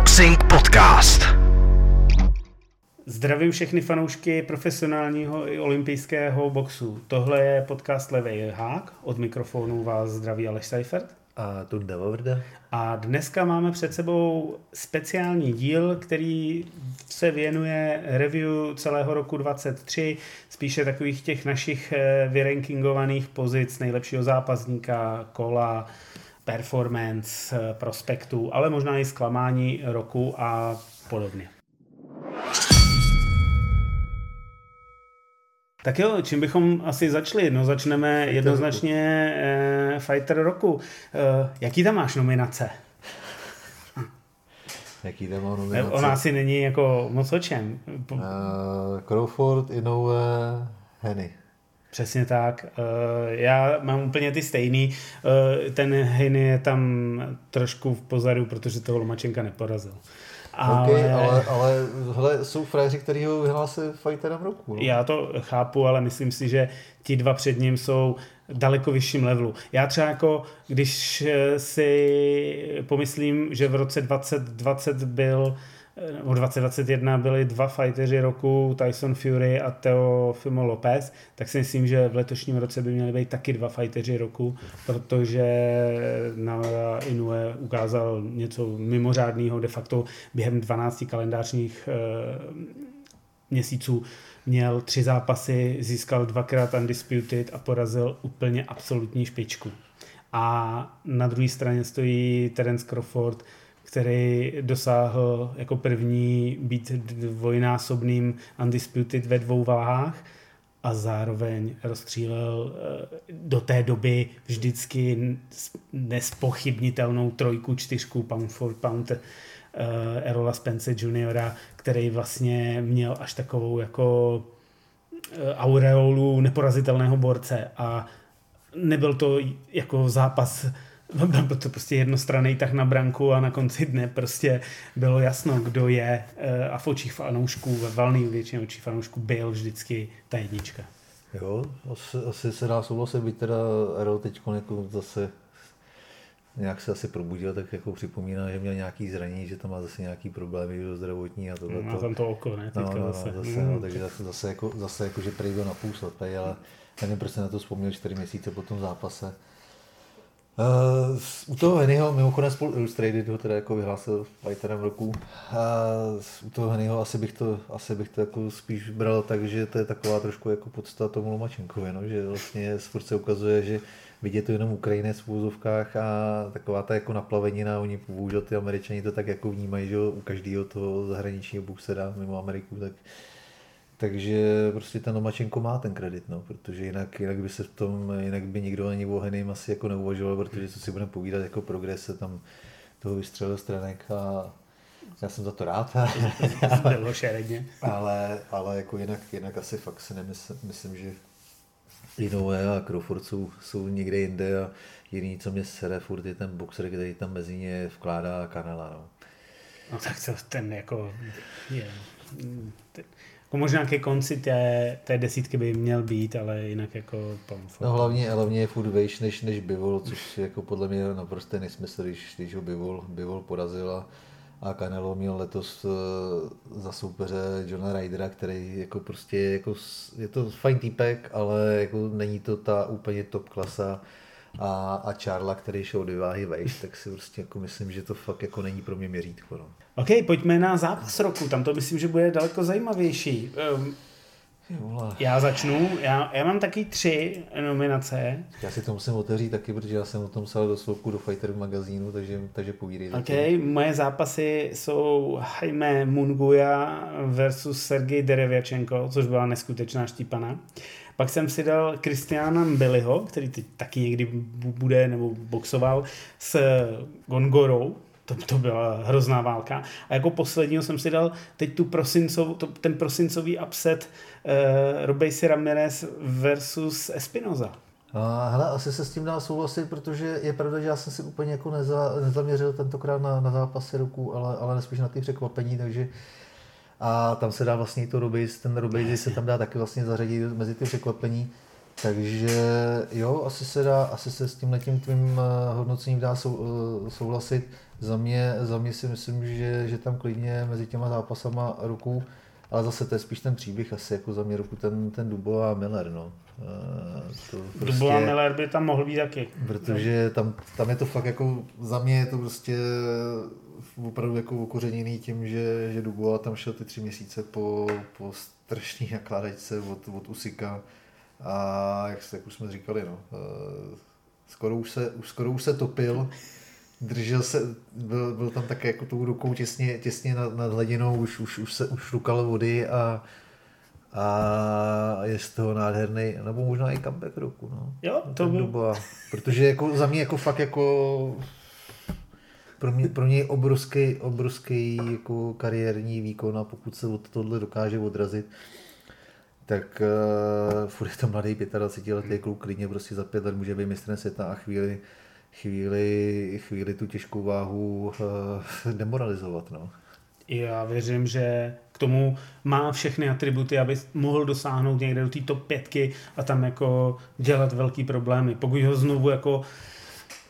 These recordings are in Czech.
Boxing Podcast. Zdravím všechny fanoušky profesionálního i olympijského boxu. Tohle je podcast Levej Hák. Od mikrofonu vás zdraví Aleš Seifert. A Tonda Vavrda. A dneska máme před sebou speciální díl, který se věnuje review celého roku 2023, spíše takových těch našich vyrankingovaných pozic nejlepšího zápasníka, kola, performance, prospektů, ale možná i zklamání roku a podobně. Tak jo, čím bychom asi začali? No začneme jednoznačně Fighter roku. Jaký tam máš nominace? Jaký tam má nominace? Ona asi není jako moc o čem. Crawford, Inoue, Henny. Přesně tak. Já mám úplně ty stejný. Ten Henny je tam trošku v pozadu, protože toho Lomačenka neporazil. Okay, ale hele, jsou frajeři, který ho vyhlásil fighterem roku. No? Já to chápu, ale myslím si, že ti dva před ním jsou daleko vyšším levelu. Já třeba jako, když si pomyslím, že v roce 2020 byl, nebo 2021 byli dva fighteři roku, Tyson Fury a Teofimo Lopez, tak si myslím, že v letošním roce by měli být taky dva fighteři roku, protože na Inoue ukázal něco mimořádného, de facto během 12 kalendářních měsíců měl 3 zápasy, získal 2x undisputed a porazil úplně absolutní špičku. A na druhé straně stojí Terence Crawford, který dosáhl jako první být dvojnásobným undisputed ve 2 váhách a zároveň rozstřílel do té doby vždycky nespochybnitelnou 4 pound for pound Errola Spence juniora, který vlastně měl až takovou jako aureolu neporazitelného borce a nebyl to jako zápas. Byl to prostě jednostranný tah na branku a na konci dne prostě bylo jasno, kdo je a v očích fanoušků, ve valný většině očích fanoušků byl vždycky ta jednička. Jo, asi se dá souhlasit, byť teda Errol teďko zase nějak se asi probudil, tak jako připomíná, že měl nějaký zranění, že tam má zase nějaký problémy zdravotní a tohle. Má tam to oko, ne? Takže že prý byl napůslepej, ale nevím, proč se na to vzpomněl 4 měsíce po tom zápase. U toho Hennyho, mimochodem spolu Illustrated ho teda jako vyhlásil fighterem roku, u toho Hennyho asi bych to jako spíš bral tak, že to je taková trošku jako podstata tomu Lomačenkovi, no? Že vlastně sport se ukazuje, že vidět to jenom Ukrajinec v úzovkách a taková ta jako naplavenina, oni bohužel ty Američani to tak jako vnímají, že u každého toho zahraničního boxera mimo Ameriku, takže prostě ten Lomačenko má ten kredit, no, protože jinak by nikdo ani o Hennym asi jako neuvažoval, protože co si budeme povídat, jako progres se tam toho vystřelil stranek a já jsem za to rád. ale jako jinak asi fakt si myslím, že Inoue a Crawford jsou někde jinde a jediný, co mě sere furt, je ten boxer, který tam mezi ně vkládá Canela, no. No tak to ten jako je... Jako možná ke konci té 10 by měl být, ale jinak jako... No hlavně je furt vejš než Bivol, což jako podle mě naprosto nesmysl, když ho Bivol porazil a Canelo měl letos za soupeře Johna Rydera, který jako prostě jako, je to fajn týpek, ale jako není to ta úplně top klasa a Charla, který šel 2 váhy vejš, tak si prostě jako myslím, že to fakt jako není pro mě měřítko, no. OK, pojďme na zápas roku, tam to myslím, že bude daleko zajímavější. Já začnu, já mám taky 3 nominace. Já si to musím otevřít taky, protože já jsem o tom psal do sloupku do Fighter magazínu, takže povídej. OK, moje zápasy jsou Jaime Munguia versus Sergey Derevičenko, což byla neskutečná štípana. Pak jsem si dal Christiana Mbelliho, který teď taky někdy bude nebo boxoval, s Gongorou. To byla hrozná válka. A jako posledního jsem si dal teď ten prosincový upset Robbie Ramirez versus Espinosa. Hele, asi se s tím dá souhlasit, protože je pravda, že já jsem si úplně jako nezaměřil tentokrát na zápasy roku, ale nespíš na ty překvapení, takže a tam se dá vlastně to Robbie se tam dá taky vlastně zařadit mezi ty překvapení. Takže jo, asi se s tímhletím tvým hodnocením dá souhlasit. Za mě si myslím, že tam klidně mezi těma zápasama ruku, ale zase to je spíš ten příběh asi jako za mě ruku ten Dubois a Miller, no. Prostě, Dubois a Miller by tam mohl být taky. Protože tam je to fakt jako, za mě je to prostě opravdu jako okořeněný tím, že Dubois tam šel ty 3 měsíce po strašný nakládačce od Usyka a jak už jsme říkali, no, skoro už se topil. Držel se, byl tam také jako tou rukou těsně nad hladinou, už se rukal vody a je z toho nádherný, nebo možná i comeback roku, no. Jo, to byl. Doba, protože jako za mě jako fakt jako pro mě obrovský jako kariérní výkon a pokud se od tohle dokáže odrazit, tak furt je to mladý 25-letý kluk, klidně prostě za 5 let může být mistrem světa a chvíli tu těžkou váhu demoralizovat. No. Já věřím, že k tomu má všechny atributy, aby mohl dosáhnout někde do té top 5 a tam jako dělat velký problémy. Pokud ho znovu jako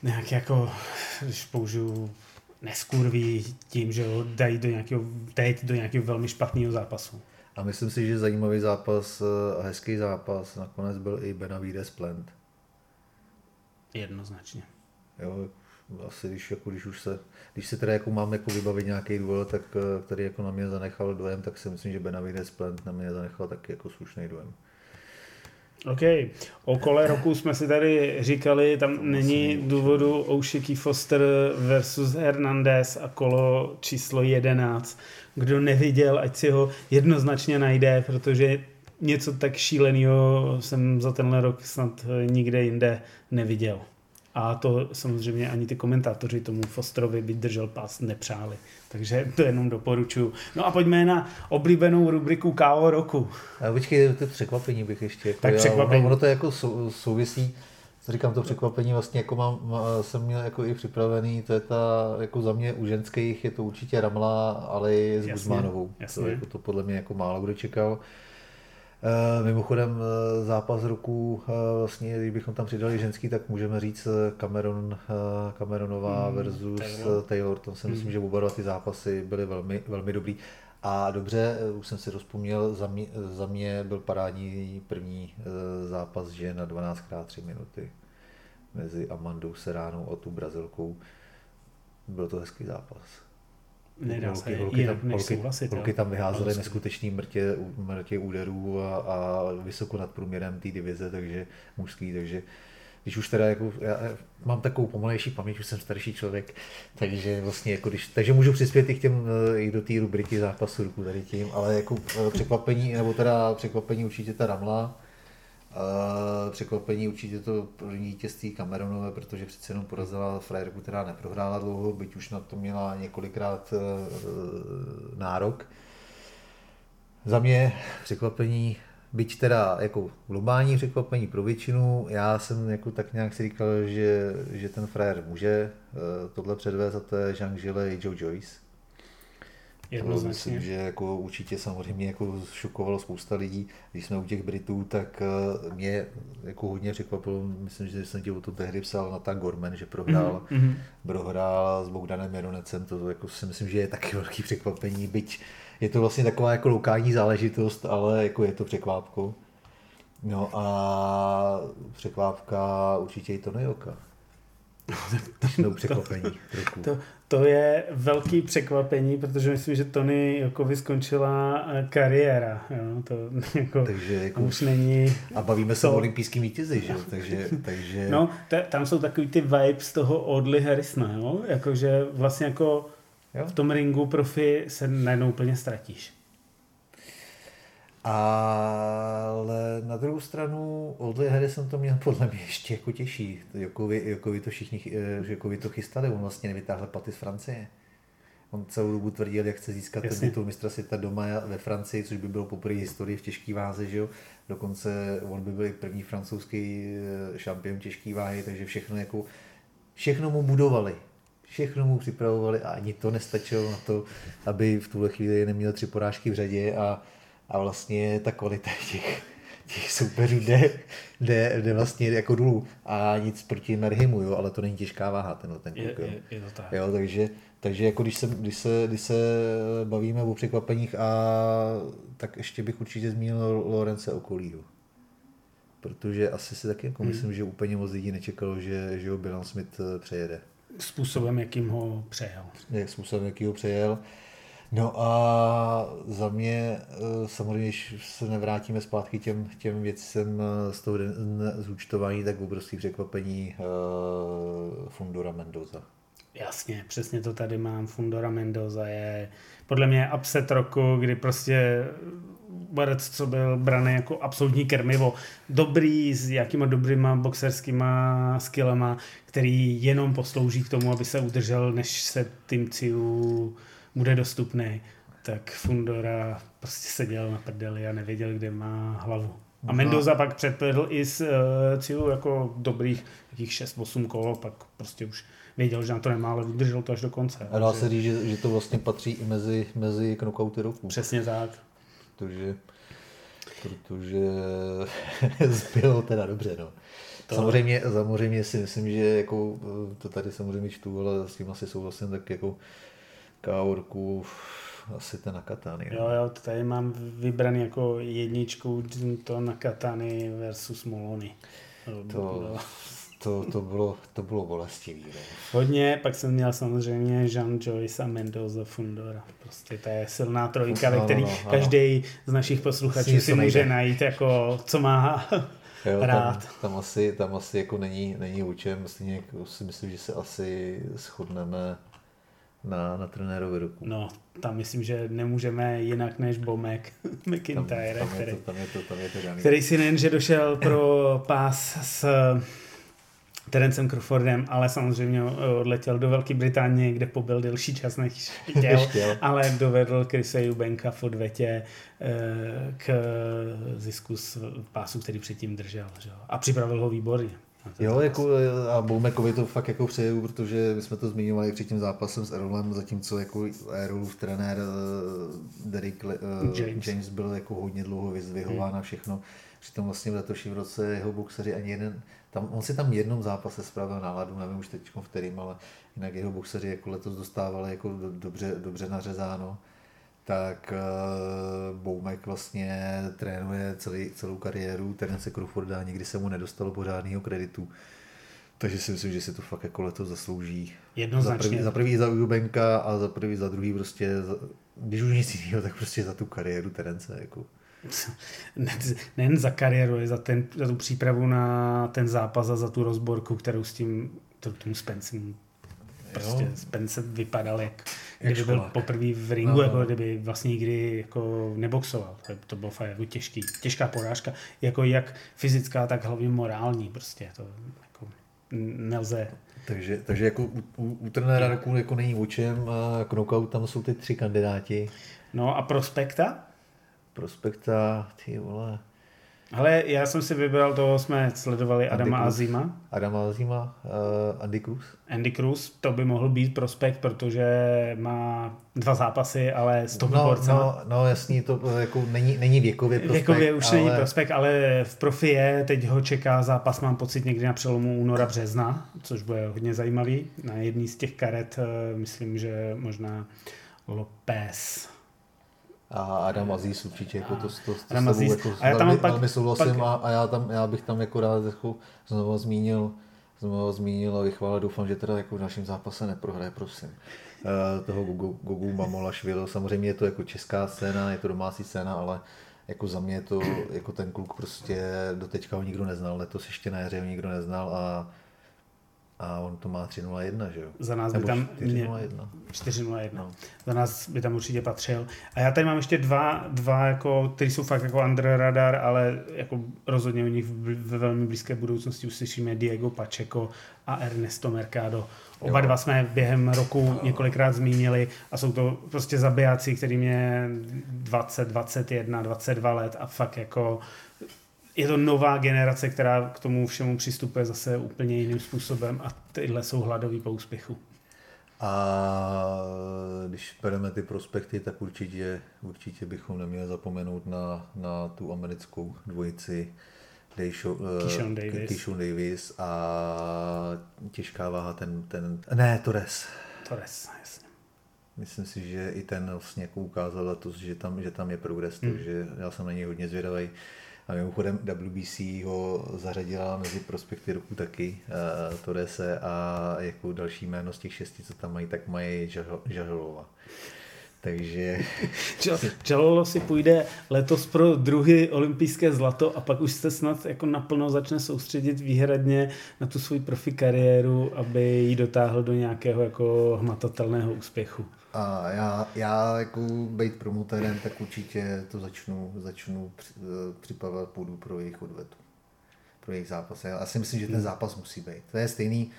nějak jako, když použiju, neskurví tím, že ho dají do nějakého velmi špatného zápasu. A myslím si, že zajímavý zápas a hezký zápas nakonec byl i Benavidez Plant. Jednoznačně. Jo, asi když se teda jako mám jako vybavit nějaký duel, tak který jako na mě zanechal dojem, tak si myslím, že Benavidez Plant na mě zanechal taky jako slušný dojem. OK. O kole roku jsme si tady říkali, tam to není důvodu Oshiki Foster versus Hernandez a kolo číslo 11. Kdo neviděl, ať si ho jednoznačně najde, protože něco tak šíleného jsem za tenhle rok snad nikde jinde neviděl. A to samozřejmě ani ty komentátoři tomu Fosterovi by držel pás nepřáli. Takže to jenom doporučuju. No a pojďme na oblíbenou rubriku KO roku. A počkej, to překvapení bych ještě. Jako tak překvapení. Ono to jako souvisí. Říkám to překvapení, vlastně jako jsem měl jako i připravený, to je ta, jako za mě u ženských je to určitě Ramla, ale i s Guzmánovou. To, jako to podle mě jako málo kdo čekal. Mimochodem zápas roku, vlastně, kdybychom tam přidali ženský, tak můžeme říct Cameronová versus Taylor. Tam si myslím, že oba dva ty zápasy byly velmi, velmi dobrý. A dobře, už jsem si rozpomněl, za mě byl parádní první zápas žen na 12x3 minuty mezi Amandou Serranou a tu Brazilkou. Byl to hezký zápas. Nedá se jinak než souhlasit. Holky tam vyházely neskutečný mrtě úderů a vysoko nad průměrem té divize, takže mužský, takže když už teda jako, já mám takovou pomalejší paměť, už jsem starší člověk, takže vlastně jako takže můžu přispět i do té rubriky zápasu ruku tady tím, ale jako překvapení určitě ta Ramla, překvapení určitě to vítězství Cameronové, protože přece jenom porazila frajerku, která neprohrála dlouho, byť už na to měla několikrát nárok. Za mě překvapení, byť teda jako globální překvapení pro většinu, já jsem jako tak nějak si říkal, že ten frajer může tohle předvést, a to je Zhang Zhile i Joe Joyce. Jednoznačně. Myslím, že jako určitě samozřejmě jako šokovalo spousta lidí. Když jsme u těch Britů, tak mě jako hodně překvapilo, myslím, že jsem ti o tom tehdy psal, na ta Gorman, že prohrál s Bogdanem Jeronecem, to jako si myslím, že je taky velký překvapení, byť je to vlastně taková jako lokální záležitost, ale jako je to překvápko. No a překvápka určitě i to Nejoka. No, to je velký překvapení, protože myslím, že Tony Jokovi skončila kariéra. Jo? To jako, už není. A bavíme se o olympijským vítězi, že? Takže... No, tam jsou takový ty vibes toho Audley Harrisona, jo? Jakože vlastně jako jo? V tom ringu profi se najednou úplně ztratíš. Ale na druhou stranu Oldley Harrison to měl podle mě ještě jako těžší. Jokovi to chystali, on vlastně nevytáhl paty z Francie. On celou dobu tvrdil, jak chce získat ten titul mistra světa doma ve Francii, což by bylo poprvé v historii v těžké váze, že jo. Dokonce on by byl i první francouzský šampion těžké váhy, takže všechno mu budovali. Všechno mu připravovali a ani to nestačilo na to, aby v tuhle chvíli neměl 3 porážky v řadě a vlastně ta kvalita těch, těch soupeřů jde vlastně jako dolů a nic proti Merhimu, jo, ale to není těžká váha ten kluk, jo. Je to tak. Jo, takže jako když se bavíme o překvapeních, a tak ještě bych určitě zmínil Lorence Okolího. Protože asi si taky jako myslím, že úplně moc lidí nečekalo, že ho Bilan Smith přejede. Způsobem, jakým ho přejel. No a za mě, samozřejmě, když se nevrátíme zpátky těm věcem z toho zúčtování, tak obrovský překvapení Fundora Mendoza. Jasně, přesně to tady mám. Fundora Mendoza je podle mě upset roku, kdy prostě borec, co byl braný jako absolutní krmivo, dobrý, s jakýma dobrýma boxerskýma skillama, který jenom poslouží k tomu, aby se udržel, než se tým cílů bude dostupný, tak Fundora prostě seděl na prdeli a nevěděl, kde má hlavu. A Mendoza pak předpovědl i z cílů jako dobrých 6-8 kol, pak prostě už věděl, že na to nemá, ale udržel to až do konce. A dá se říct, že to vlastně patří i mezi knockouty roku. Přesně tak. Protože zbylo teda dobře, no. Samozřejmě si myslím, že jako to tady samozřejmě čtu, ale s tím asi souhlasím, tak jako Kaorku, asi ten Nakatani. No. Jo, to tady mám vybraný jako jedničku, to Nakatani versus Molony. To bylo bolestivý. Ne? Hodně, pak jsem měl samozřejmě Jean Joyce a Mendoza Fundora. Prostě to je silná trojka, ve který každý z našich posluchačů si může najít, jako, co má rád. Tam asi jako není o čem. Myslím, že se asi shodneme na trenérovi roku. No, tam myslím, že nemůžeme jinak než Bomek McIntyre, který si nejenže došel pro pás s Terencem Crawfordem, ale samozřejmě odletěl do Velké Británie, kde pobyl delší čas, než chtěl, ale dovedl Chrise Eubanka v odvetě k zisku z pásu, který předtím držel. Že? A připravil ho výborně. Jo, jako, a Boumekovi to fakt jako přeju, protože my jsme to zmiňovali před tím zápasem s Errolem, zatímco jako Errolův trenér Derek James byl jako hodně dlouho vyzdvihován a všechno. Přitom vlastně v letošním roce jeho boxeři ani jeden, on si tam jednou zápase spravil náladu, nevím už teď v kterým, ale jinak jeho boxeři jako letos dostávali jako dobře nařezáno. Tak Boumek vlastně trénuje celou kariéru Terence Crawforda, nikdy se mu nedostalo pořádného kreditu. Takže si myslím, že si to fakt jako letos zaslouží. Jednoznačně. Za první za Eubanka a za druhý prostě, když už nic jiného, tak prostě za tu kariéru Terence. Jako. Nejen za kariéru, ale za tu přípravu na ten zápas a za tu rozborku, kterou s tím Spencem. Prostě Spence vypadal, kdyby byl poprvé v ringu, jako kdyby vlastně nikdy jako neboxoval. To bylo fakt jako těžká porážka, jako jak fyzická, tak hlavně morální, prostě to jako nelze. Takže jako u trenéra roku jako není o čem, k knockout tam jsou ty 3 kandidáti. No a prospekta? Prospekta, ty vole. Ale já jsem si vybral, toho jsme sledovali Adama Azima, Andy Cruz, to by mohl být prospekt, protože má 2 zápasy, ale s toho borcem. No jasný, to jako není věkově prospekt. Věkově už není prospekt, ale v profi je, teď ho čeká zápas, mám pocit, někdy na přelomu února března, což bude hodně zajímavý. Na jedný z těch karet, myslím, že možná Lopez. A Adam Aziz určitě jako to jako velmi souhlasím a já bych tam jako rád jako znovu zmínil a vychválil, doufám, že teda jako v našem zápase neprohraje, prosím. Toho Gogu Mamolašvili, samozřejmě je to jako česká scéna, je to domácí scéna, ale jako za mě je to jako ten kluk prostě doteďka ho nikdo neznal, letos ještě na jaře ho nikdo neznal a on to má 3-0-1, že jo? Za nás by tam 4-0-1. No. Za nás by tam určitě patřil. A já tady mám ještě dva jako, který jsou fakt jako under radar, ale jako rozhodně o nich ve velmi blízké budoucnosti uslyšíme, Diego Pacheco a Ernesto Mercado. Oba dva jsme během roku několikrát zmínili a jsou to prostě zabijáci, kterým je 20, 21, 22 let a fakt jako je to nová generace, která k tomu všemu přistupuje zase úplně jiným způsobem a tyhle jsou hladoví po úspěchu. A když bereme ty prospekty, tak určitě bychom neměli zapomenout na tu americkou dvojici Keishon Davis a těžká váha Torrez, jasně. Myslím si, že i ten vlastně jako ukázal letos, že tam je progres, takže já jsem na něj hodně zvědavý. A mimochodem WBC ho zařadila mezi prospekty roku taky, Torreze a jako další jméno z těch 6, co tam mají, tak mají Žahalova. Takže... Žahalov si půjde letos pro druhý olympijské zlato a pak už se snad jako naplno začne soustředit výhradně na tu svou profi kariéru, aby ji dotáhl do nějakého jako hmatatelného úspěchu. A já jako být promotérem, tak určitě to začnu připravovat půdu pro jejich odvetu, pro jejich zápas. Já si myslím, že ten zápas musí být. To je stejný,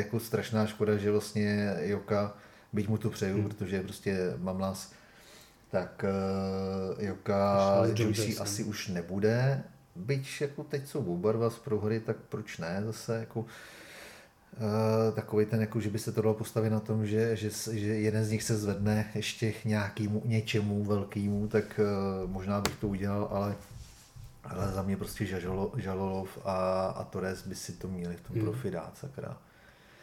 jako strašná škoda, že vlastně Joka, byť mu to přeju, protože prostě mám las, tak Joka Joyce asi už nebude. Byť jako teď jsou oba z prohry, tak proč ne zase jako... takový ten, jako, že by se to dalo postavit na tom, že jeden z nich se zvedne ještě něčemu velkému, tak možná bych to udělal, ale za mě prostě Žahalov a Torrez by si to měli v tom profi dát, sakra.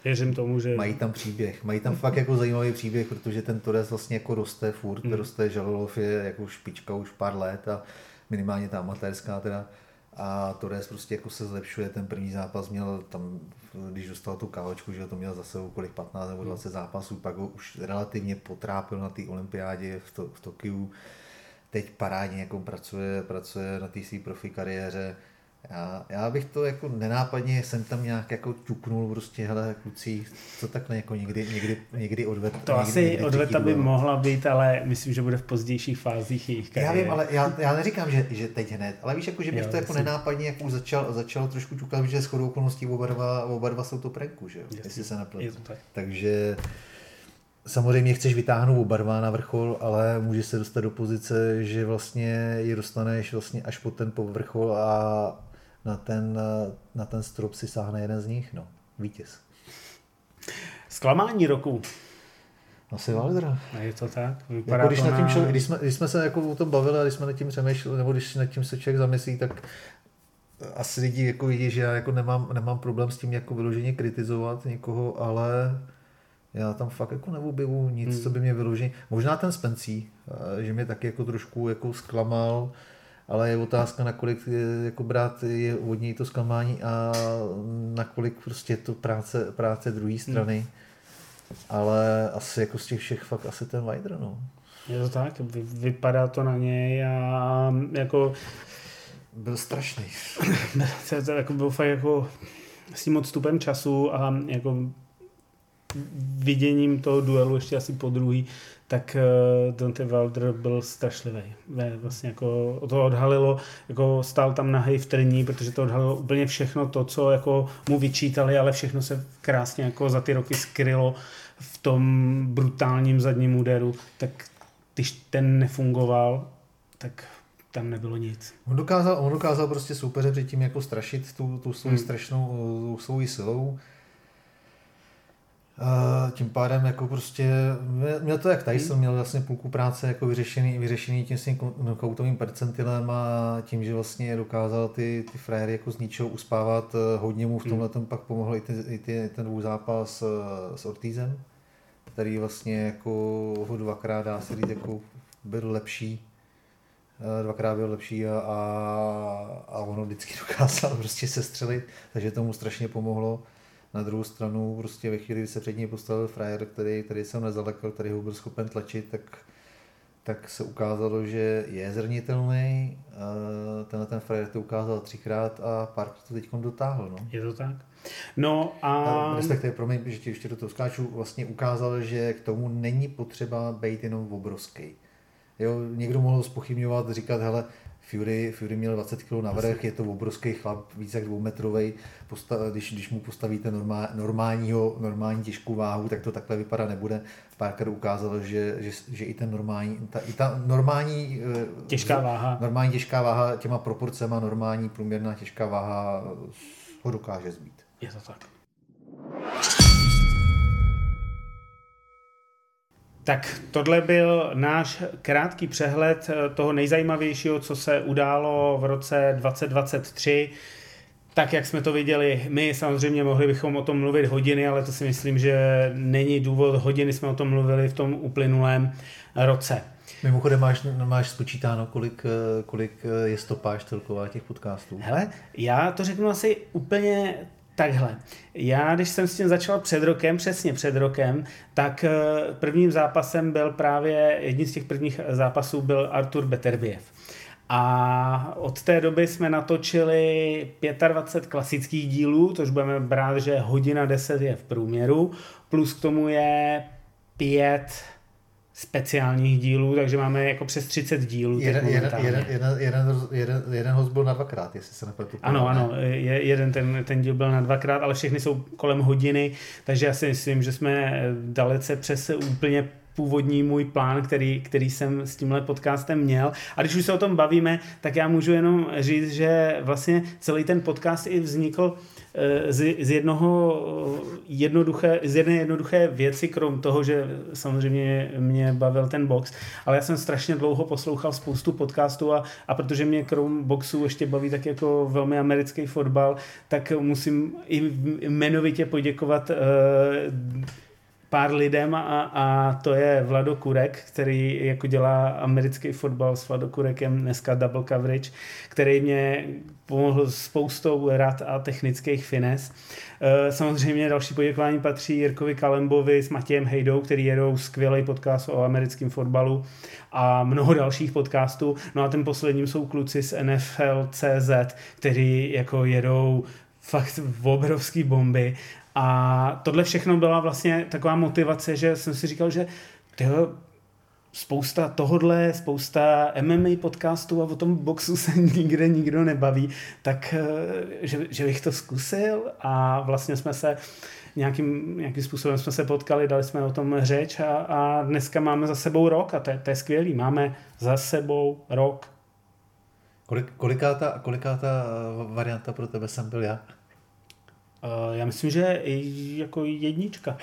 Věřím tomu, že... Mají tam fakt jako zajímavý příběh, protože ten Torrez vlastně jako roste furt, roste, Žahalov je jako špička už pár let a minimálně ta amatérská teda. A Torrez prostě jako se zlepšuje, ten první zápas měl tam, když dostal tu kávočku, že to měl zase okolik 15 nebo 20 zápasů, pak ho už relativně potrápil na té olympiádě v Tokiu. Teď parádně jako pracuje na té své profi kariéře. Já bych to jako nenápadně jsem tam nějak jako ťuknul prostě, hele kluci, co takhle jako někdy odvedl. To asi odveta by mohla být, ale myslím, že bude v pozdějších fázích jejich kariéry. Já vím, ale já neříkám, že teď hned, ale víš, jako, že bych to jako nenápadně jako začal trošku ťukat, protože shodou okolností oba dva jsou to pranku, že jo, jestli se nepletu. Takže... Samozřejmě chceš vytáhnout oba dva na vrchol, ale můžeš se dostat do pozice, že vlastně ji dostaneš vlastně až pod ten povrchol a na ten strop si sáhne jeden z nich, no, vítěz. Zklamání roku. Asi Wilder. Je to tak? Jako když, to na... člověk, když jsme se jako o tom bavili a když jsme nad tím přemýšleli, nebo když nad tím se člověk zamyslí, tak asi lidi jako vidí, že já jako nemám problém s tím jako vyloženě kritizovat někoho, ale... Já tam fakt jako neobjevu nic, co by mě vyložil. Možná ten Spencí, že mě taky jako trošku jako zklamal, ale je otázka, nakolik jako brát je od něj to zklamání a nakolik prostě to práce druhé strany. Ale asi jako z těch všech fakt asi ten Wilder, no. Je to tak, vypadá to na něj a jako... Byl strašný. Byl fakt jako s tím odstupem času a jako... viděním toho duelu ještě asi po druhý, tak Deontay Wilder byl strašlivý. Vlastně jako to odhalilo, jako stál tam nahej v trní, protože to odhalilo úplně všechno to, co jako mu vyčítali, ale všechno se krásně jako za ty roky skrylo v tom brutálním zadním úderu, tak když ten nefungoval, tak tam nebylo nic. On dokázal prostě soupeře předtím jako strašit tu svou strašnou svou silou. Tím pádem jako prostě měl to jak Tyson, měl vlastně půlku práce jako vyřešený tím svým knockoutovým percentilem a tím, že vlastně dokázal ty frajery jako z ničeho uspávat, hodně mu v tomhle pak pomohl i ten dvouzápas s Ortizem, který vlastně jako ho dvakrát dá se říct jako byl lepší, a ono vždycky dokázal prostě sestřelit, takže tomu strašně pomohlo. Na druhou stranu prostě ve chvíli, kdy se před něj postavil frajer, který jsem nezalekl, který ho byl schopen tlačit, tak se ukázalo, že je zranitelný. Ten frajer to ukázal 3krát a Parker to teď dotáhl. No. Je to tak? No a... Respektive, promiň, že ti ještě do toho skáču, vlastně ukázal, že k tomu není potřeba být jenom obrovský. Jo, někdo mohl zpochybňovat, říkat, hele, Fury měl 20 kg navrch, je to obrovský chlap, víc jak dvoumetrovej, když mu postavíte normální těžkou váhu, tak to takhle vypadá nebude. Parker ukázal, že i ten normální těžká váha těma proporcema, normální průměrná těžká váha ho dokáže zbít. Je to tak. Tak tohle byl náš krátký přehled toho nejzajímavějšího, co se událo v roce 2023. Tak, jak jsme to viděli my, samozřejmě mohli bychom o tom mluvit hodiny, ale to si myslím, že není důvod. Hodiny jsme o tom mluvili v tom uplynulém roce. Mimochodem máš spočítáno, kolik je stopáž celková těch podcastů? Hele, já to řeknu asi úplně takhle. Já, když jsem s tím začal přesně před rokem, tak prvním zápasem byl právě, jedním z těch prvních zápasů byl Artur Beterbiev. A od té doby jsme natočili 25 klasických dílů, což budeme brát, že 1:10 je v průměru, plus k tomu je 5 speciálních dílů, takže máme jako přes 30 dílů. Jeden host byl na dvakrát, jestli se nepletu. Ano, jeden ten díl byl na dvakrát, ale všechny jsou kolem hodiny, takže já si myslím, že jsme dalece přes úplně původní můj plán, který jsem s tímhle podcastem měl. A když už se o tom bavíme, tak já můžu jenom říct, že vlastně celý ten podcast i vznikl z jedné jednoduché věci, krom toho, že samozřejmě mě bavil ten box, ale já jsem strašně dlouho poslouchal spoustu podcastů a protože mě krom boxu ještě baví tak jako velmi americký fotbal, tak musím i jmenovitě poděkovat pár lidem a to je Vlado Kurek, který jako dělá americký fotbal s Vlado Kurekem, dneska double coverage, který mě pomohl spoustou rad a technických fines. Samozřejmě další poděkování patří Jirkovi Kalembovi s Matějem Hejdou, který jedou skvělý podcast o americkém fotbalu a mnoho dalších podcastů. No a ten posledním jsou kluci z NFL.cz, kteří jako jedou fakt obrovský bomby. A tohle všechno byla vlastně taková motivace, že jsem si říkal, že tyhle, spousta tohodle, spousta MMA podcastů a o tom boxu se nikdo nebaví, tak že bych to zkusil a vlastně jsme se nějakým způsobem jsme se potkali, dali jsme o tom řeč a dneska máme za sebou rok a to je skvělý, máme za sebou rok. Koliká ta varianta pro tebe jsem byl já? Já myslím, že jako jednička.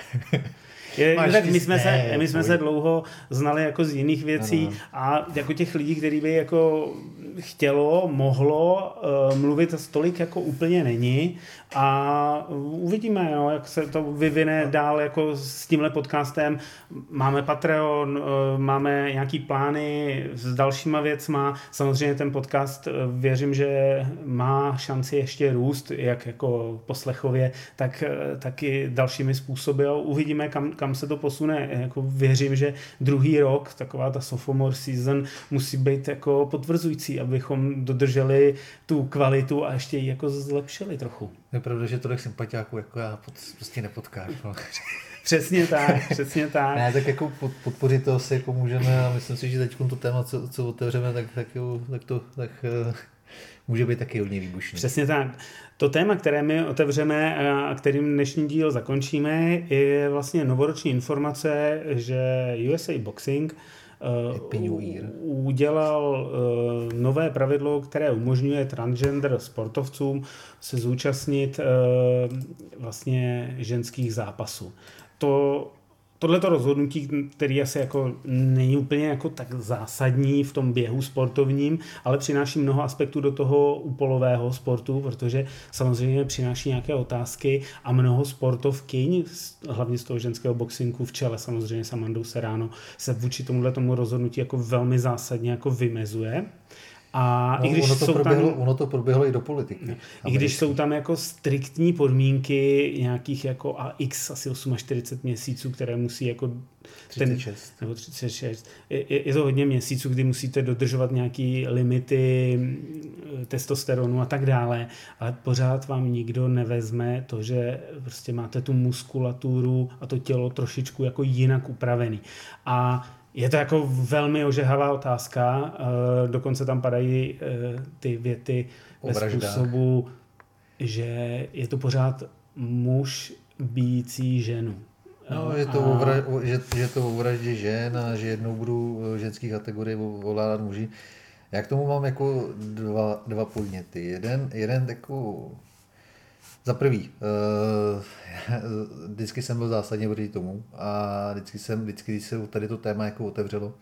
My jsme se dlouho znali jako z jiných věcí a jako těch lidí, který by jako chtělo, mohlo mluvit tolik jako úplně není a uvidíme, jo, jak se to vyvine dál jako s tímhle podcastem. Máme Patreon, máme nějaký plány s dalšíma věcma. Samozřejmě ten podcast věřím, že má šanci ještě růst, jak jako poslechově, tak taky dalšími způsoby. Jo. Uvidíme, kam se to posune. Jako věřím, že druhý rok, taková ta sophomore season, musí být jako potvrzující, abychom dodrželi tu kvalitu a ještě ji jako zlepšili trochu. Je pravda, že tohle sympatiáků jako já prostě nepotkáš. No. Přesně tak. Ne, tak jako podpořit toho si jako můžeme a myslím si, že teď to téma, co otevřeme, tak může být taky hodně výbušný. Přesně tak. To téma, které my otevřeme a kterým dnešní díl zakončíme, je vlastně novoroční informace, že USA Boxing udělal nové pravidlo, které umožňuje transgender sportovcům se zúčastnit vlastně ženských zápasů. Tohleto rozhodnutí, který asi jako není úplně jako tak zásadní v tom běhu sportovním, ale přináší mnoho aspektů do toho úpolového sportu, protože samozřejmě přináší nějaké otázky a mnoho sportovkyň, hlavně z toho ženského boxinku v čele samozřejmě s Amandou Serrano, se vůči tomu rozhodnutí jako velmi zásadně jako vymezuje. A no, ono to proběhlo i do politiky. No, i když jsou tam jako striktní podmínky nějakých jako AX asi 48 měsíců, které musí jako 36. Nebo 36. Je to hodně měsíců, kdy musíte dodržovat nějaký limity testosteronu a tak dále, ale pořád vám nikdo nevezme to, že prostě máte tu muskulaturu a to tělo trošičku jako jinak upravený. A je to jako velmi ožehavá otázka, dokonce tam padají ty věty ve způsobu, že je to pořád muž bijící ženu. No, je to o vraždě žen a že jednou budu ženský kategorii ovládat muži. Já k tomu mám jako dva podněty. Jeden jako Za prvý, vždycky jsem byl zásadně proti tomu a vždycky, když se tady to téma jako otevřelo,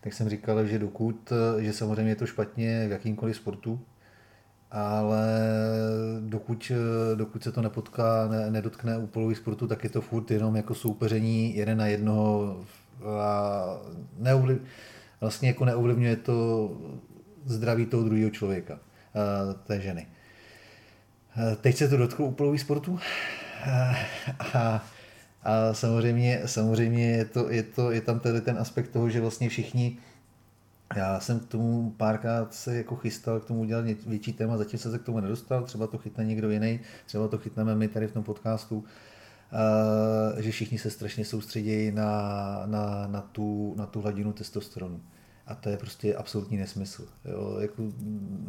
tak jsem říkal, že dokud, že samozřejmě je to špatně v jakýmkoliv sportu, ale dokud se to nepotká, nedotkne úpolových sportů, tak je to furt jenom jako soupeření jeden na jednoho a vlastně jako neovlivňuje to zdraví toho druhého člověka, té ženy. Teď se to dotklo úpolových sportů a samozřejmě je tam tedy ten aspekt toho, že vlastně všichni, já jsem k tomu párkrát se jako chystal k tomu udělat větší téma, zatím jsem se k tomu nedostal, třeba to chytne někdo jiný, třeba to chytneme my tady v tom podcastu, že všichni se strašně soustředějí na tu hladinu testosteronu. A to je prostě absolutní nesmysl. Jo, jako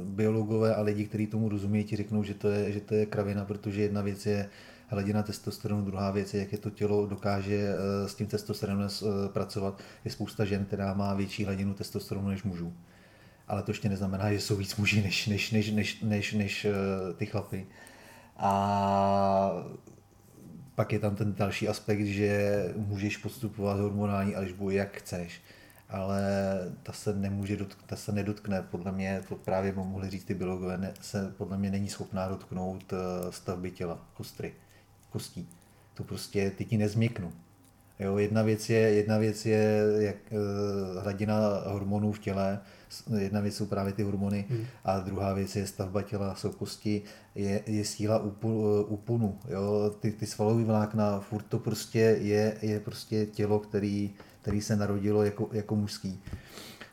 biologové a lidi, kteří tomu rozumějí, ti řeknou, že to je kravina, protože jedna věc je hladina testosteronu, druhá věc je, jak je to tělo dokáže s tím testosteronem pracovat. Je spousta žen, která má větší hladinu testosteronu než mužů. Ale to ještě neznamená, že jsou víc muži než ty chlapy. A pak je tam ten další aspekt, že můžeš podstupovat hormonální alžbu, jak chceš. Ale ta se nedotkne, podle mě, to právě mohli říct ty biologové, se podle mě není schopná dotknout stavby těla, kostí. To prostě ty ti nezměknu. Jo, jedna věc je jak hladina hormonů v těle, jedna věc jsou právě ty hormony a druhá věc je stavba těla, jsou kosti, je síla úponu, jo, ty svalové vlákna, furt to prostě je prostě tělo, který se narodilo jako mužský.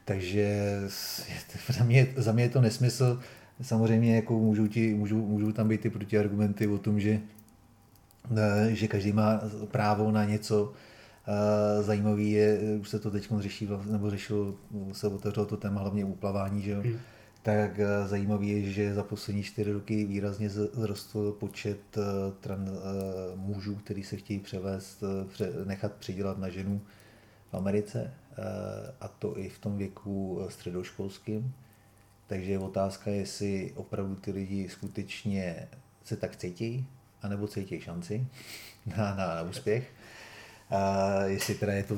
Takže za mě je to nesmysl. Samozřejmě jako můžou tam být ty protiargumenty o tom, že každý má právo na něco. Zajímavý je, už se to teď řešilo, se otevřelo to téma hlavně uplavání, že jo. Tak zajímavý je, že za poslední 4 roky výrazně zrostl počet mužů, který se chtějí nechat předělat na ženu v Americe, a to i v tom věku středoškolským. Takže je otázka, jestli opravdu ty lidi skutečně se tak cítí, anebo cítí šanci na úspěch. Jestli teda je to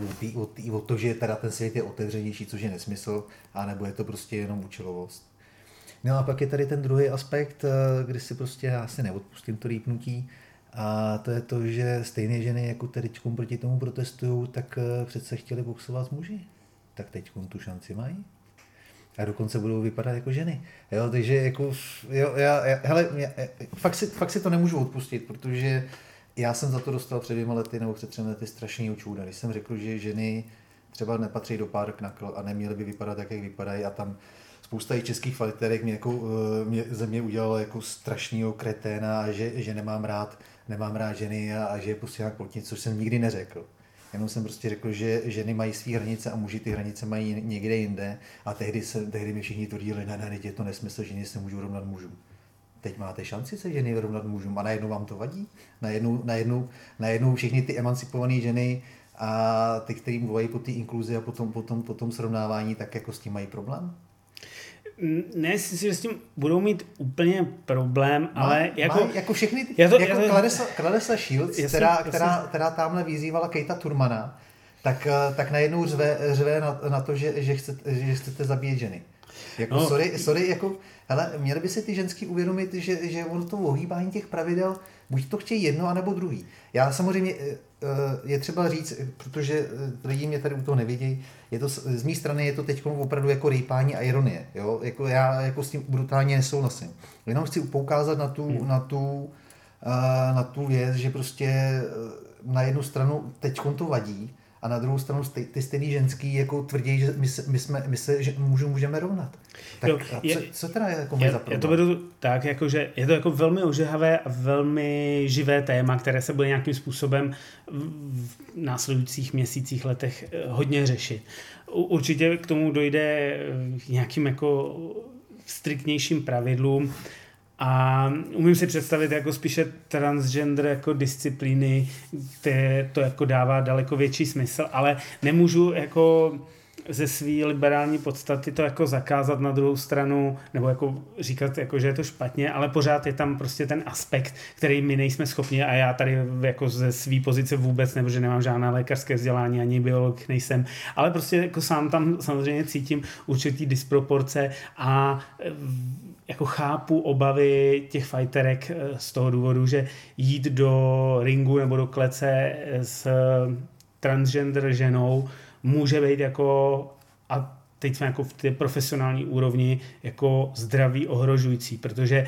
o to, že teda ten svět je otevřenější, což je nesmysl, anebo je to prostě jenom účelovost. No a pak je tady ten druhý aspekt, kdy si prostě já si neodpustím to rýpnutí. A to je to, že stejné ženy jako teďkům proti tomu protestují, tak přece chtěli boxovat s muži. Tak teďkům tu šanci mají. A dokonce budou vypadat jako ženy. Jo, takže jako, jo, já, fakt si to nemůžu odpustit, protože já jsem za to dostal před 2 lety nebo před 3 lety strašný učůda. Když jsem řekl, že ženy třeba nepatří do párek a neměly by vypadat tak, jak vypadají a tam spousta českých fighterek ze mě udělala jako strašného kreténa a že nemám rád ženy a že je prostě nějak plotnic, což jsem nikdy neřekl. Jenom jsem prostě řekl, že ženy mají své hranice a muži ty hranice mají někde jinde a tehdy mi všichni tvrdili, ne, je to nesmysl, ženy se můžou rovnat mužům. Teď máte šanci se ženy rovnat mužům a najednou vám to vadí? Najednou všichni ty emancipované ženy a ty, které mluvají po té inkluzi a potom srovnávání, tak jako s tím mají problém? Ne, myslím si, že s tím budou mít úplně problém, ale jako všechny, jako Clarissa Shields, která tamhle vyzývala Kejta Turmana, tak najednou řve na to, že chcete zabíjet ženy. Jako, no. Sorry, jako, hele, měli by si ty ženský uvědomit, že ono to ohýbání těch pravidel, buď to chtějí jedno, anebo druhý. Já samozřejmě, je třeba říct, protože lidi mě tady u toho nevidějí, z mé strany je to teď opravdu jako rýpání a ironie. Jo? Jako já jako s tím brutálně nesouhlasím. Jenom chci poukázat na tu věc, že prostě na jednu stranu teď to vadí, a na druhou stranu ty stejný ženský jako tvrdí, že my se že můžeme rovnat. Tak jo, co teda je jako za problém? Já to beru tak, jako, že je to jako velmi ožehavé a velmi živé téma, které se bude nějakým způsobem v následujících měsících, letech hodně řešit. Určitě k tomu dojde nějakým jako striktnějším pravidlům. A umím si představit jako spíše transgender jako disciplíny, které to jako dává daleko větší smysl, ale nemůžu jako ze své liberální podstaty to jako zakázat na druhou stranu, nebo jako říkat, jako, že je to špatně, ale pořád je tam prostě ten aspekt, který my nejsme schopni a já tady jako ze své pozice vůbec, nebo že nemám žádné lékařské vzdělání, ani biolog nejsem, ale prostě jako sám tam samozřejmě cítím určitý disproporce a jako chápu obavy těch fighterek z toho důvodu, že jít do ringu nebo do klece s transgender ženou může být jako, a teď jsme jako v té profesionální úrovni, jako zdraví ohrožující, protože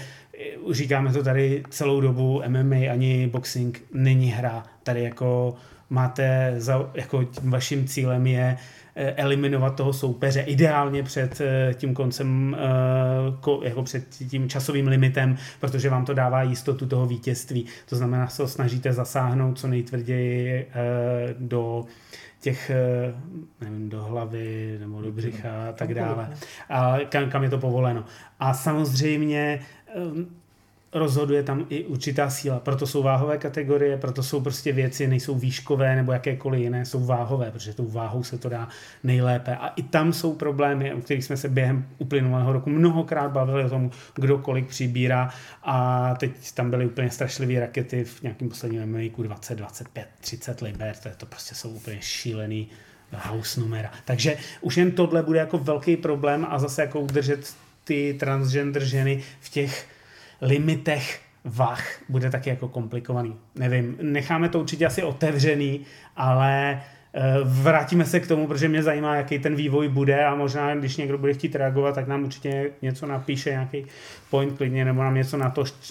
říkáme to tady celou dobu, MMA ani boxing není hra. Tady jako máte, jako tím vaším cílem je eliminovat toho soupeře ideálně před tím koncem, jako před tím časovým limitem, protože vám to dává jistotu toho vítězství. To znamená, že se snažíte zasáhnout co nejtvrději do těch, nevím, do hlavy nebo do břicha a tak dále. A kam je to povoleno. A samozřejmě rozhoduje tam i určitá síla. Proto jsou váhové kategorie, proto jsou prostě věci, nejsou výškové nebo jakékoliv jiné, jsou váhové, protože tou váhou se to dá nejlépe. A i tam jsou problémy, o kterých jsme se během uplynulého roku mnohokrát bavili o tom, kdo kolik přibírá a teď tam byly úplně strašlivý rakety v nějakém posledním MMA 20, 25, 30 liber, to prostě jsou úplně šílený house numera. Takže už jen tohle bude jako velký problém a zase jako udržet ty transgender ženy v těch limitech vah bude taky jako komplikovaný. Nevím, necháme to určitě asi otevřený, ale vrátíme se k tomu, protože mě zajímá, jaký ten vývoj bude a možná, když někdo bude chtít reagovat, tak nám určitě něco napíše, nějaký point klidně, nebo nám něco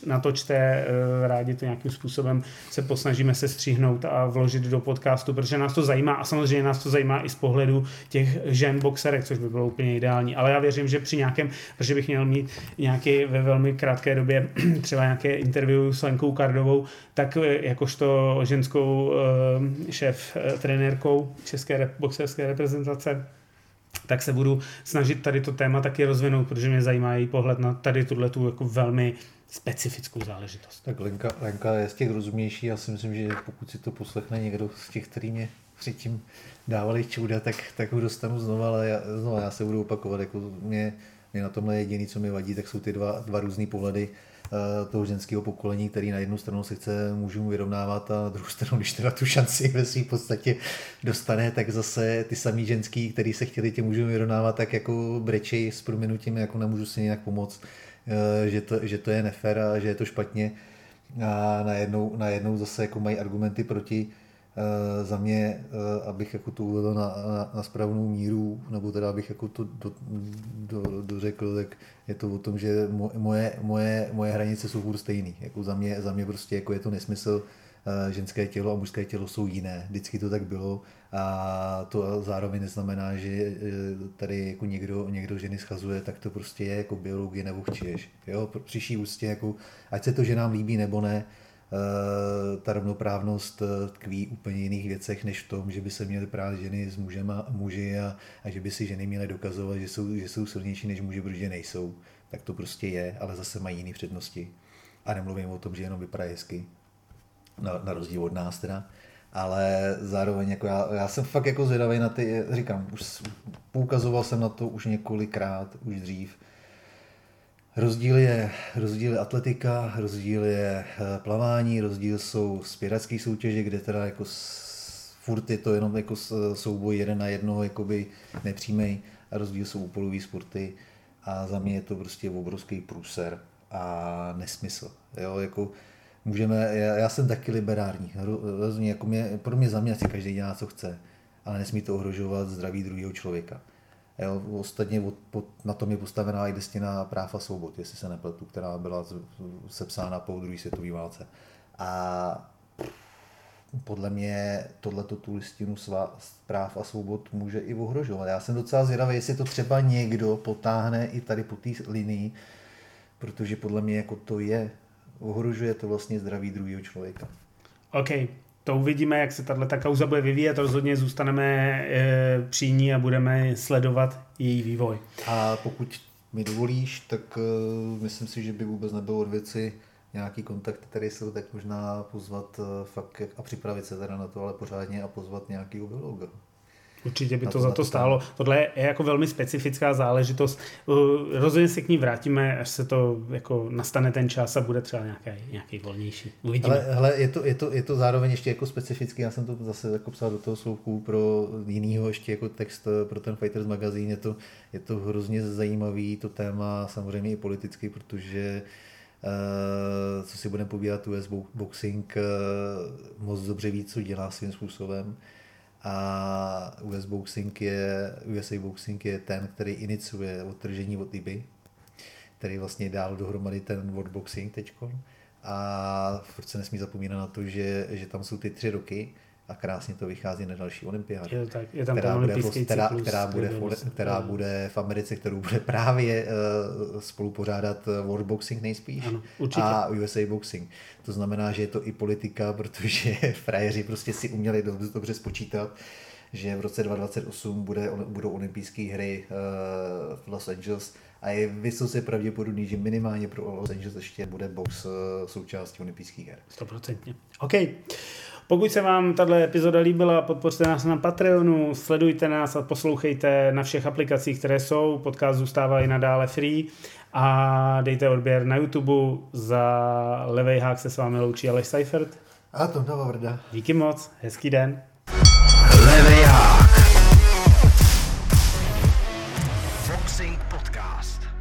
natočte, rádi to nějakým způsobem se posnažíme se stříhnout a vložit do podcastu, protože nás to zajímá a samozřejmě nás to zajímá i z pohledu těch žen boxerek, což by bylo úplně ideální, ale já věřím, že při nějakém, protože bych měl mít nějaký ve velmi krátké době třeba nějaké interview s Lenkou Kardovou, tak jakožto ženskou šéf trenérkou české boxerské reprezentace, tak se budu snažit tady to téma taky rozvinout, protože mě zajímá její pohled na tady tuhletu jako velmi specifickou záležitost. Tak Lenka je z těch rozumnější, já si myslím, že pokud si to poslechne někdo z těch, který mě předtím dávali čuda, tak ho dostanu znova, ale já se budu opakovat, jako mě na tomhle jediný, co mi vadí, tak jsou ty dva různý pohledy toho ženského pokolení, který na jednu stranu se chce mužům vyrovnávat a na druhou stranu, když teda tu šanci ve své podstatě dostane, tak zase ty samý ženský, který se chtěli těm mužům vyrovnávat, tak jako brečej s prominutím, jako nemůžu si nějak pomoct, že to je nefér a že je to špatně a najednou zase jako mají argumenty proti. Za mě, abych jako to uvedl na správnou míru, nebo teda abych jako to dořekl, tak je to o tom, že moje hranice jsou furt stejný. Jako za mě prostě jako je to nesmysl. Ženské tělo a mužské tělo jsou jiné. Vždycky to tak bylo a to zároveň neznamená, že tady jako někdo ženy schazuje, tak to prostě je jako biologie nebo chčeš. Jo? Přiší ústě, jako, ať se to ženám líbí nebo ne, ta rovnoprávnost tkví úplně jiných věcech, než v tom, že by se měly prát ženy s mužem a muži a že by si ženy měly dokazovat, že jsou silnější než muži, protože nejsou. Tak to prostě je, ale zase mají jiné přednosti. A nemluvím o tom, že jenom vypadá hezky. Na rozdíl od nás teda. Ale zároveň jako já jsem fakt jako zvědavý na ty, říkám, už poukazoval jsem na to už několikrát, už dřív. Rozdíl je atletika, rozdíl je plavání, rozdíl jsou spěracké soutěže, kde teda jako furt je to jenom jako souboj jeden na jednoho, jakoby nepřímej, a rozdíl jsou úpolový sporty a za mě je to prostě obrovský průser a nesmysl. Jo, jako můžeme, já jsem taky liberární, rozumím, jako za mě asi každý dělá, co chce, ale nesmí to ohrožovat zdraví druhého člověka. Jo, ostatně na tom je postavená i listina práv a svobod, jestli se nepletu, která byla sepsána po druhé světové válce. A podle mě tohleto tu listinu práv a svobod může i ohrožovat. Já jsem docela zvědavý, jestli to třeba někdo potáhne i tady po té linii, protože podle mě jako to je, ohrožuje to vlastně zdraví druhého člověka. Okay. To uvidíme, jak se tato kauza bude vyvíjet, rozhodně zůstaneme při ní a budeme sledovat její vývoj. A pokud mi dovolíš, tak myslím si, že by vůbec nebylo od věci nějaký kontakt, které jsou, tak možná pozvat fakt a připravit se teda na to, ale pořádně a pozvat nějaký biologa. Určitě by to za to stálo. Tohle je jako velmi specifická záležitost. Rozhodně se k ní vrátíme, až se to jako nastane ten čas a bude třeba nějaký volnější. Uvidíme. Ale je to zároveň ještě jako specifický. Já jsem to zase jako psal do toho sloupku pro jinýho ještě jako text pro ten Fighters magazín. Je to hrozně zajímavý to téma, samozřejmě i politicky, protože co si budeme povídat, US Boxing moc dobře ví, co dělá svým způsobem. A USA Boxing je ten, který iniciuje odtržení od IBY, který vlastně dál dohromady ten World Boxing teďko. A furt se nesmí zapomínat na to, že tam jsou ty 3 roky a krásně to vychází na další olympiádu. Je tam která bude v Americe, kterou bude právě spolupořádat World Boxing nejspíš. Ano, a USA Boxing. To znamená, že je to i politika, protože frajeři prostě si uměli dobře spočítat, že v roce 2028 budou olympijské hry v Los Angeles a je vysoce pravděpodobný, že minimálně pro Los Angeles ještě bude box součástí olympijských her. 100%. OK. Pokud se vám tato epizoda líbila, podpořte nás na Patreonu, sledujte nás a poslouchejte na všech aplikacích, které jsou. Podcast zůstává i nadále free a dejte odběr na YouTube. Za Levej Hák se s vámi loučí Aleš Seifert. A Tonda Vavrda. Díky moc, hezký den. Levej Hák. Boxing podcast.